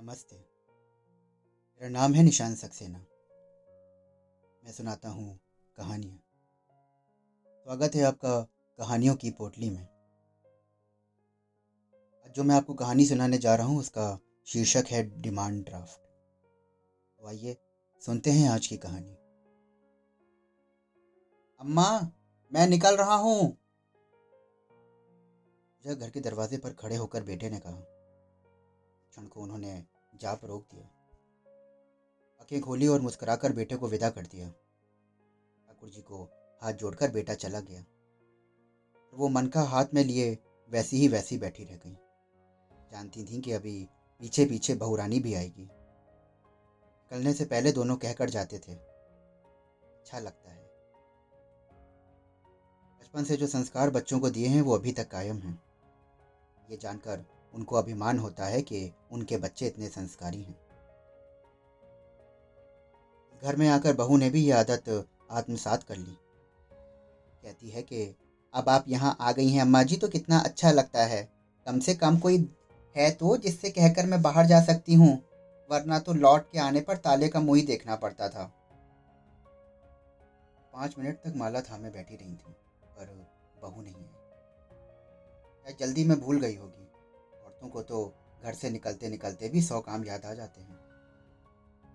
नमस्ते, मेरा नाम है निशांत सक्सेना। मैं सुनाता हूँ कहानियाँ। स्वागत है आपका कहानियों की पोटली में। आज जो मैं आपको कहानी सुनाने जा रहा हूँ उसका शीर्षक है डिमांड ड्राफ्ट। तो आइए सुनते हैं आज की कहानी। अम्मा, मैं निकल रहा हूँ, जब घर के दरवाजे पर खड़े होकर बेटे ने कहा। क्षण को उन्होंने जाप रोक दिया। आंखें खोली और मुस्कुराकर बेटे को विदा कर दिया। ठाकुर जी को हाथ जोड़कर बेटा चला गया। वो मनका हाथ में लिए वैसी बैठी रह गई। जानती थी कि अभी पीछे पीछे बहुरानी भी आएगी। निकलने से पहले दोनों कहकर जाते थे, अच्छा लगता है। बचपन से जो संस्कार बच्चों को दिए हैं वो अभी तक कायम हैं। ये जानकर उनको अभिमान होता है कि उनके बच्चे इतने संस्कारी हैं। घर में आकर बहू ने भी ये आदत आत्मसात कर ली। कहती है कि अब आप यहाँ आ गई हैं अम्मा जी तो कितना अच्छा लगता है। कम से कम कोई है तो जिससे कहकर मैं बाहर जा सकती हूँ, वरना तो लौट के आने पर ताले का मुंह ही देखना पड़ता था। 5 मिनट तक माला थामे बैठी रही थी, पर बहू नहीं है। जल्दी में भूल गई होगी। औरतों को तो घर से निकलते निकलते भी 100 काम याद आ जाते हैं।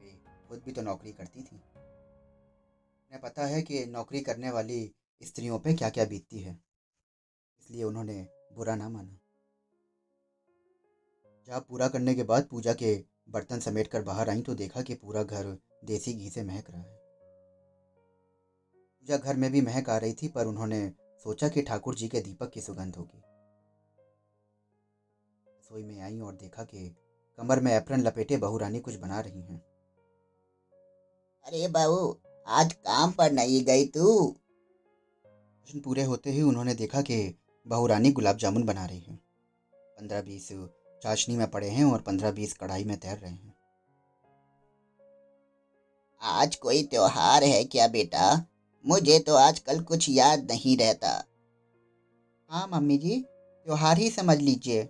वे खुद भी तो नौकरी करती थी। उन्हें पता है कि नौकरी करने वाली स्त्रियों पे क्या क्या बीतती है, इसलिए उन्होंने बुरा ना माना। जाप पूरा करने के बाद पूजा के बर्तन समेटकर बाहर आई तो देखा कि पूरा घर देसी घी से महक रहा है। पूजा घर में भी महक आ रही थी, पर उन्होंने सोचा कि ठाकुर जी के दीपक की सुगंध होगी। रसोई में आई और देखा कि कमर में एप्रन लपेटे बहुरानी कुछ बना रही हैं। अरे बहू, आज काम पर नहीं गई तू? प्रश्न पूरे होते ही उन्होंने देखा कि बहुरानी गुलाब जामुन बना रही है। 15-20 चाशनी में पड़े हैं और 15-20 कढ़ाई में तैर रहे हैं। आज कोई त्योहार है क्या बेटा? मुझे तो आजकल कुछ याद नहीं रहता। हाँ मम्मी जी, त्योहार ही समझ लीजिए,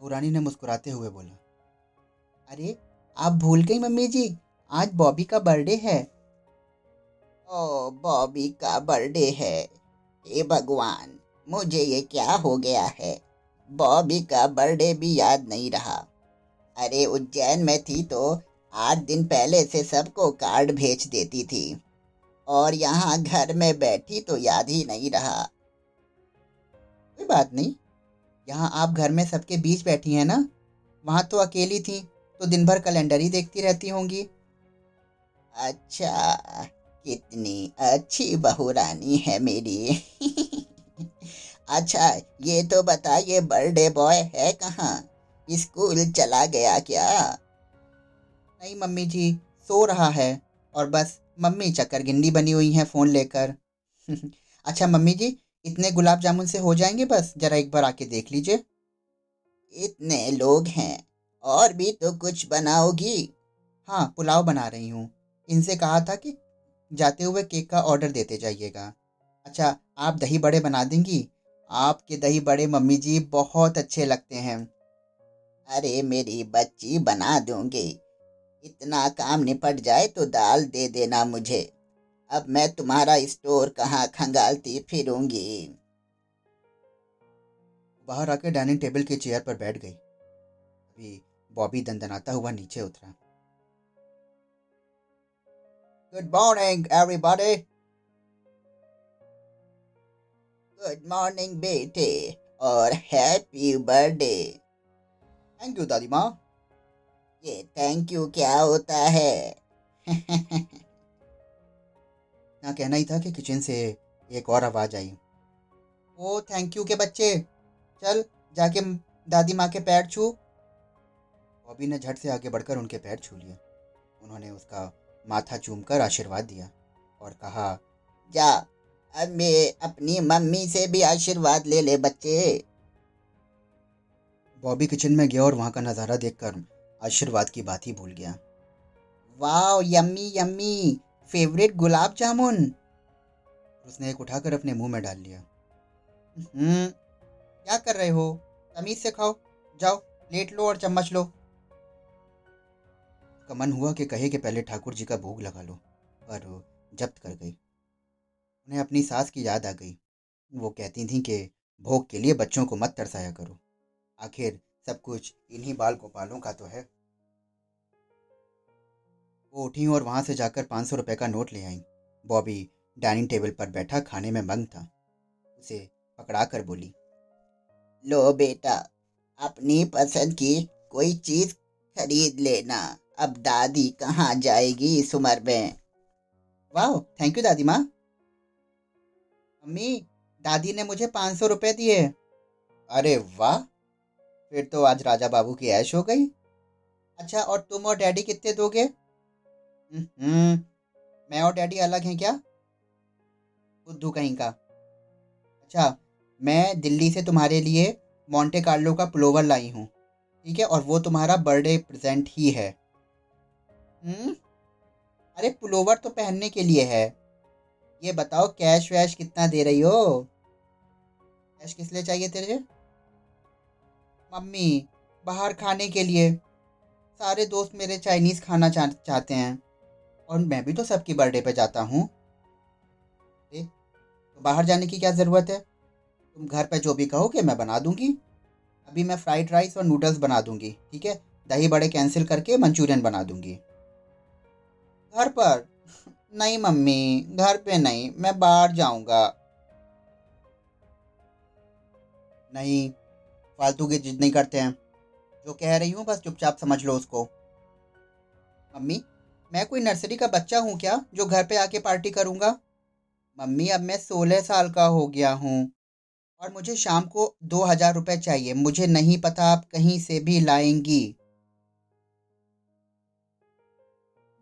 बहुरानी ने मुस्कुराते हुए बोला। अरे आप भूल गई मम्मी जी, आज बॉबी का बर्थडे है। ओ, बॉबी का बर्थडे है? हे भगवान, मुझे ये क्या हो गया है, बॉबी का बर्थडे भी याद नहीं रहा। अरे उज्जैन में थी तो 8 दिन पहले से सबको कार्ड भेज देती थी, और यहाँ घर में बैठी तो याद ही नहीं रहा। कोई बात नहीं, यहाँ आप घर में सबके बीच बैठी हैं ना, वहाँ तो अकेली थी तो दिन भर कैलेंडर ही देखती रहती होंगी। अच्छा, कितनी अच्छी बहुरानी है मेरी। अच्छा ये तो बता, ये बर्थडे बॉय है कहाँ? स्कूल चला गया क्या? नहीं मम्मी जी, सो रहा है और बस मम्मी चक्कर गिंडी बनी हुई हैं फ़ोन लेकर। अच्छा मम्मी जी, इतने गुलाब जामुन से हो जाएंगे? बस ज़रा एक बार आके देख लीजिए। इतने लोग हैं, और भी तो कुछ बनाओगी? हाँ, पुलाव बना रही हूँ। इनसे कहा था कि जाते हुए केक का ऑर्डर देते जाइएगा। अच्छा, आप दही बड़े बना देंगी? आपके दही बड़े मम्मी जी बहुत अच्छे लगते हैं। अरे मेरी बच्ची, बना दूँगी। इतना काम निपट जाए तो दाल दे देना मुझे, अब मैं तुम्हारा स्टोर कहाँ खंगालती फिरूंगी। बाहर आके डाइनिंग टेबल की चेयर पर बैठ गई। अभी बॉबी दंदनाता हुआ नीचे उतरा। Good morning everybody. Good morning बेटे, और हैप्पी बर्थडे। थैंक यू दादी माँ। ये थैंक यू क्या होता है? ना कहना ही था कि किचन से एक और आवाज़ आई। ओ थैंक यू के बच्चे, चल जाके दादी माँ के पैर छू। बॉबी ने झट से आगे बढ़कर उनके पैर छू लिए। उन्होंने उसका माथा चूमकर आशीर्वाद दिया और कहा, जा अब मैं अपनी मम्मी से भी आशीर्वाद ले ले बच्चे। बॉबी किचन में गया और वहाँ का नज़ारा देखकर आशीर्वाद की बात ही भूल गया। Wow, yummy yummy, favourite gulab jamun. उसने एक उठाकर अपने मुंह में डाल लिया। क्या कर रहे हो, तमीज से खाओ, जाओ प्लेट लो और चम्मच लो, का मन हुआ कि कहे कि पहले ठाकुर जी का भोग लगा लो, पर जब्त कर गई। उन्हें अपनी सास की याद आ गई। वो कहती थीं कि भोग के लिए बच्चों को मत तरसाया करो, आखिर सब कुछ इन्हीं बाल गोपालों का तो है। वो उठी और वहाँ से जाकर 500 रुपये का नोट ले आई। बॉबी डाइनिंग टेबल पर बैठा खाने में मगन था। उसे पकड़ा कर बोली, लो बेटा, अपनी पसंद की कोई चीज़ खरीद लेना, अब दादी कहाँ जाएगी इस उम्र में। वाह, थैंक यू दादी माँ। मम्मी, दादी ने मुझे 500 रुपये दिए। अरे वाह, फिर तो आज राजा बाबू की ऐश हो गई। अच्छा, और तुम और डैडी कितने दोगे? मैं और डैडी अलग हैं क्या? बुद्धू कहीं का। अच्छा, मैं दिल्ली से तुम्हारे लिए मॉन्टे कार्लो का पुलोवर लाई हूँ, ठीक है, और वो तुम्हारा बर्थडे प्रेजेंट ही है। अरे पुलोवर तो पहनने के लिए है। ये बताओ कैश वैश कितना दे रही हो? कैश किस लिए चाहिए तेरे? मम्मी, बाहर खाने के लिए। सारे दोस्त मेरे चाइनीज़ खाना चाहते हैं, और मैं भी तो सबकी बर्थडे पे जाता हूँ। तो बाहर जाने की क्या ज़रूरत है? तुम घर पे जो भी कहोगे मैं बना दूँगी। अभी मैं फ्राइड राइस और नूडल्स बना दूँगी, ठीक है, दही बड़े कैंसिल करके मंचूरियन बना दूँगी। घर पर? नहीं मम्मी, घर पे नहीं, मैं बाहर जाऊंगा। नहीं, फालतू की जिद नहीं करते हैं। जो कह रही हूँ बस चुपचाप समझ लो उसको। मम्मी, मैं कोई नर्सरी का बच्चा हूँ क्या जो घर पे आके पार्टी करूँगा? मम्मी, अब मैं 16 साल का हो गया हूँ और मुझे शाम को 2000 रुपये चाहिए। मुझे नहीं पता आप कहीं से भी लाएंगी।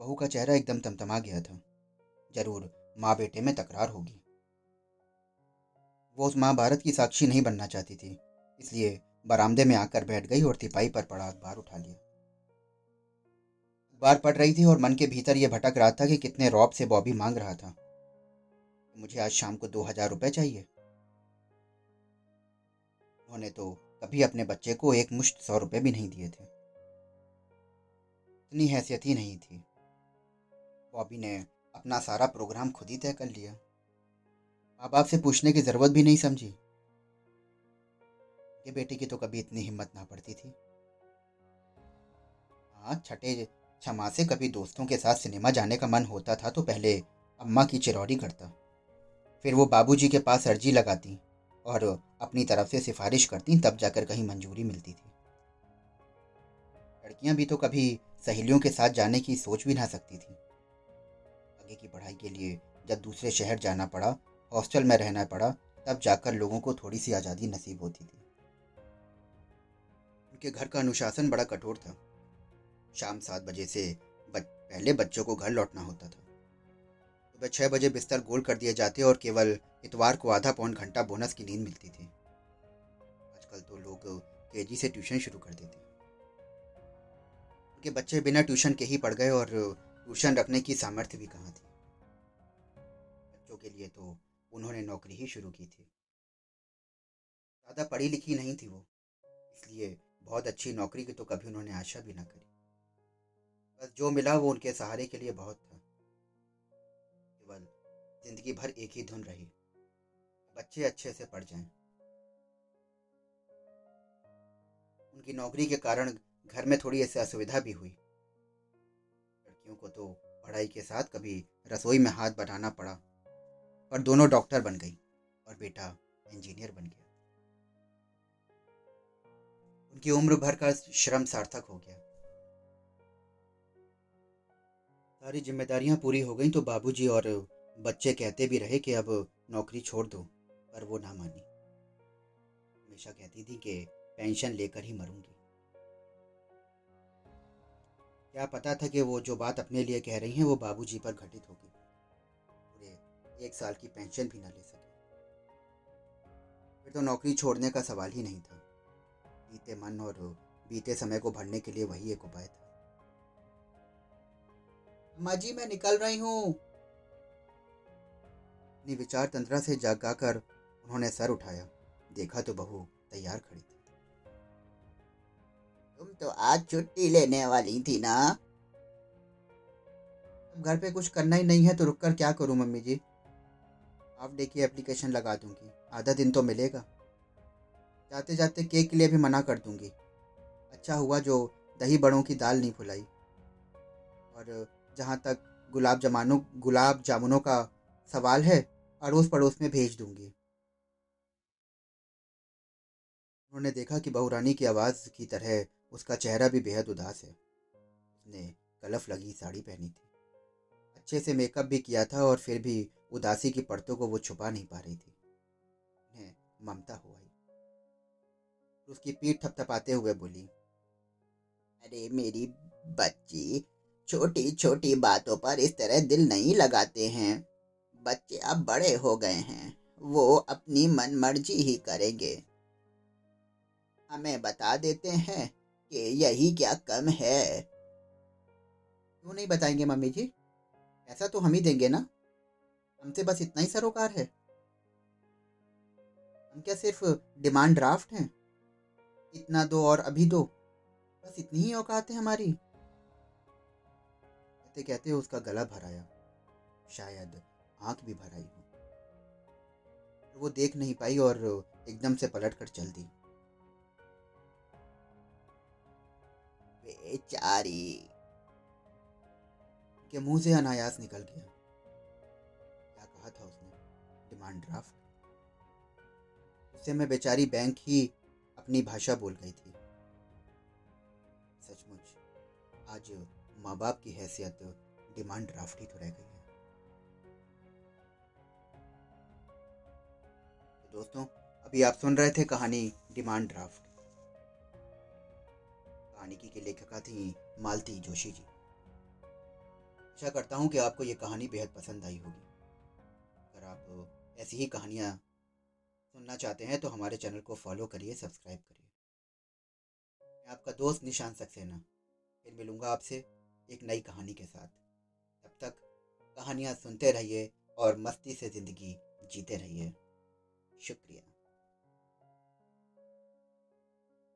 बहू का चेहरा एकदम तमतमा गया था। जरूर माँ बेटे में तकरार होगी। वो उस महाभारत की साक्षी नहीं बनना चाहती थी, इसलिए बरामदे में आकर बैठ गई और तिपाई पर पड़ा अखबार उठा लिया। अखबार पढ़ रही थी और मन के भीतर यह भटक रहा था कि कितने रौब से बॉबी मांग रहा था, मुझे आज शाम को 2000 रुपये चाहिए। उन्होंने तो कभी अपने बच्चे को 1 मुश्त 100 रुपये भी नहीं दिए थे, इतनी हैसियत ही नहीं थी। बॉबी ने अपना सारा प्रोग्राम खुद ही तय कर लिया, माँ बाप से पूछने की ज़रूरत भी नहीं समझी। ये बेटे की तो कभी इतनी हिम्मत ना पड़ती थी। हाँ, 6 माह से कभी दोस्तों के साथ सिनेमा जाने का मन होता था तो पहले अम्मा की चिरौरी करता, फिर वो बाबूजी के पास अर्जी लगाती और अपनी तरफ से सिफारिश करती, तब जाकर कहीं मंजूरी मिलती थी। लड़कियाँ भी तो कभी सहेलियों के साथ जाने की सोच भी ना सकती थी। की पढ़ाई के लिए जब दूसरे शहर जाना पड़ा, हॉस्टल में रहना पड़ा, तब जाकर लोगों को थोड़ी सी आज़ादी नसीब होती थी। उनके घर का अनुशासन बड़ा कठोर था। शाम 7 बजे से पहले बच्चों को घर लौटना होता था। सुबह 6 बजे बिस्तर गोल कर दिए जाते और केवल इतवार को आधा पौन घंटा बोनस की नींद मिलती थी। आजकल तो लोग KG से ट्यूशन शुरू कर देते। उनके बच्चे बिना ट्यूशन के ही पढ़ गए और ट्यूशन रखने की सामर्थ्य भी कहाँ थी। बच्चों के लिए तो उन्होंने नौकरी ही शुरू की थी। ज़्यादा पढ़ी लिखी नहीं थी वो, इसलिए बहुत अच्छी नौकरी की तो कभी उन्होंने आशा भी ना करी। बस जो मिला वो उनके सहारे के लिए बहुत था। केवल जिंदगी भर एक ही धुन रही, बच्चे अच्छे से पढ़ जाएं। उनकी नौकरी के कारण घर में थोड़ी ऐसी असुविधा भी हुई को तो पढ़ाई के साथ कभी रसोई में हाथ बढ़ाना पड़ा, पर दोनों डॉक्टर बन गई और बेटा इंजीनियर बन गया। उनकी उम्र भर का श्रम सार्थक हो गया। सारी जिम्मेदारियां पूरी हो गई तो बाबूजी और बच्चे कहते भी रहे कि अब नौकरी छोड़ दो, पर वो ना मानी। हमेशा कहती थी कि पेंशन लेकर ही मरूंगी। क्या पता था कि वो जो बात अपने लिए कह रही हैं वो बाबूजी पर घटित होगी, पूरे 1 साल की पेंशन भी ना ले सके। फिर तो नौकरी छोड़ने का सवाल ही नहीं था। बीते मन और बीते समय को भरने के लिए वही एक उपाय था। अम्मा जी, मैं निकल रही हूँ। अपनी विचार तंत्रा से जागाकर उन्होंने सर उठाया, देखा तो बहू तैयार खड़ी थी। तुम तो आज छुट्टी लेने वाली थी ना? घर पे कुछ करना ही नहीं है तो रुककर क्या करूं मम्मी जी? हाफ डे की एप्लीकेशन लगा दूंगी, आधा दिन तो मिलेगा। जाते जाते केक के लिए भी मना कर दूंगी। अच्छा हुआ जो दही बड़ों की दाल नहीं भुलाई। और जहाँ तक गुलाब जामुनों का सवाल है, अड़ोस पड़ोस में भेज दूंगी। उन्होंने देखा कि बहुरानी की आवाज़ की तरह उसका चेहरा भी बेहद उदास है। उसने कलफ लगी साड़ी पहनी थी, अच्छे से मेकअप भी किया था और फिर भी उदासी की परतों को वो छुपा नहीं पा रही थी। उन्हें ममता हो आई। उसकी पीठ थपथपाते हुए बोली, अरे मेरी बच्ची, छोटी छोटी बातों पर इस तरह दिल नहीं लगाते हैं। बच्चे अब बड़े हो गए हैं, वो अपनी मनमर्जी ही करेंगे। हमें बता देते हैं कि यही क्या कम है। क्यों नहीं बताएंगे मम्मी जी? पैसा तो हम ही देंगे ना, हमसे बस इतना ही सरोकार है। हम क्या सिर्फ डिमांड ड्राफ्ट हैं? इतना दो और अभी दो, बस इतनी ही औकात है हमारी। कहते कहते उसका गला भर आया, शायद आँख भी भर आई हो। वो देख नहीं पाई और एकदम से पलट कर चल दी। बेचारी के मुंह से अनायास निकल गया। क्या कहा था उसने? Demand draft. उससे मैं बेचारी बैंक ही अपनी भाषा बोल गई थी। सचमुच आज माँ बाप की हैसियत डिमांड ड्राफ्ट ही तो रह गई है। तो दोस्तों, अभी आप सुन रहे थे कहानी डिमांड ड्राफ्ट। कहानी की लेखिका थी मालती जोशी जी। आशा करता हूँ कि आपको ये कहानी बेहद पसंद आई होगी। अगर आप ऐसी ही कहानियाँ सुनना चाहते हैं तो हमारे चैनल को फॉलो करिए, सब्सक्राइब करिए। मैं आपका दोस्त निशांत सक्सेना फिर मिलूँगा आपसे एक नई कहानी के साथ। तब तक कहानियाँ सुनते रहिए और मस्ती से ज़िंदगी जीते रहिए। शुक्रिया।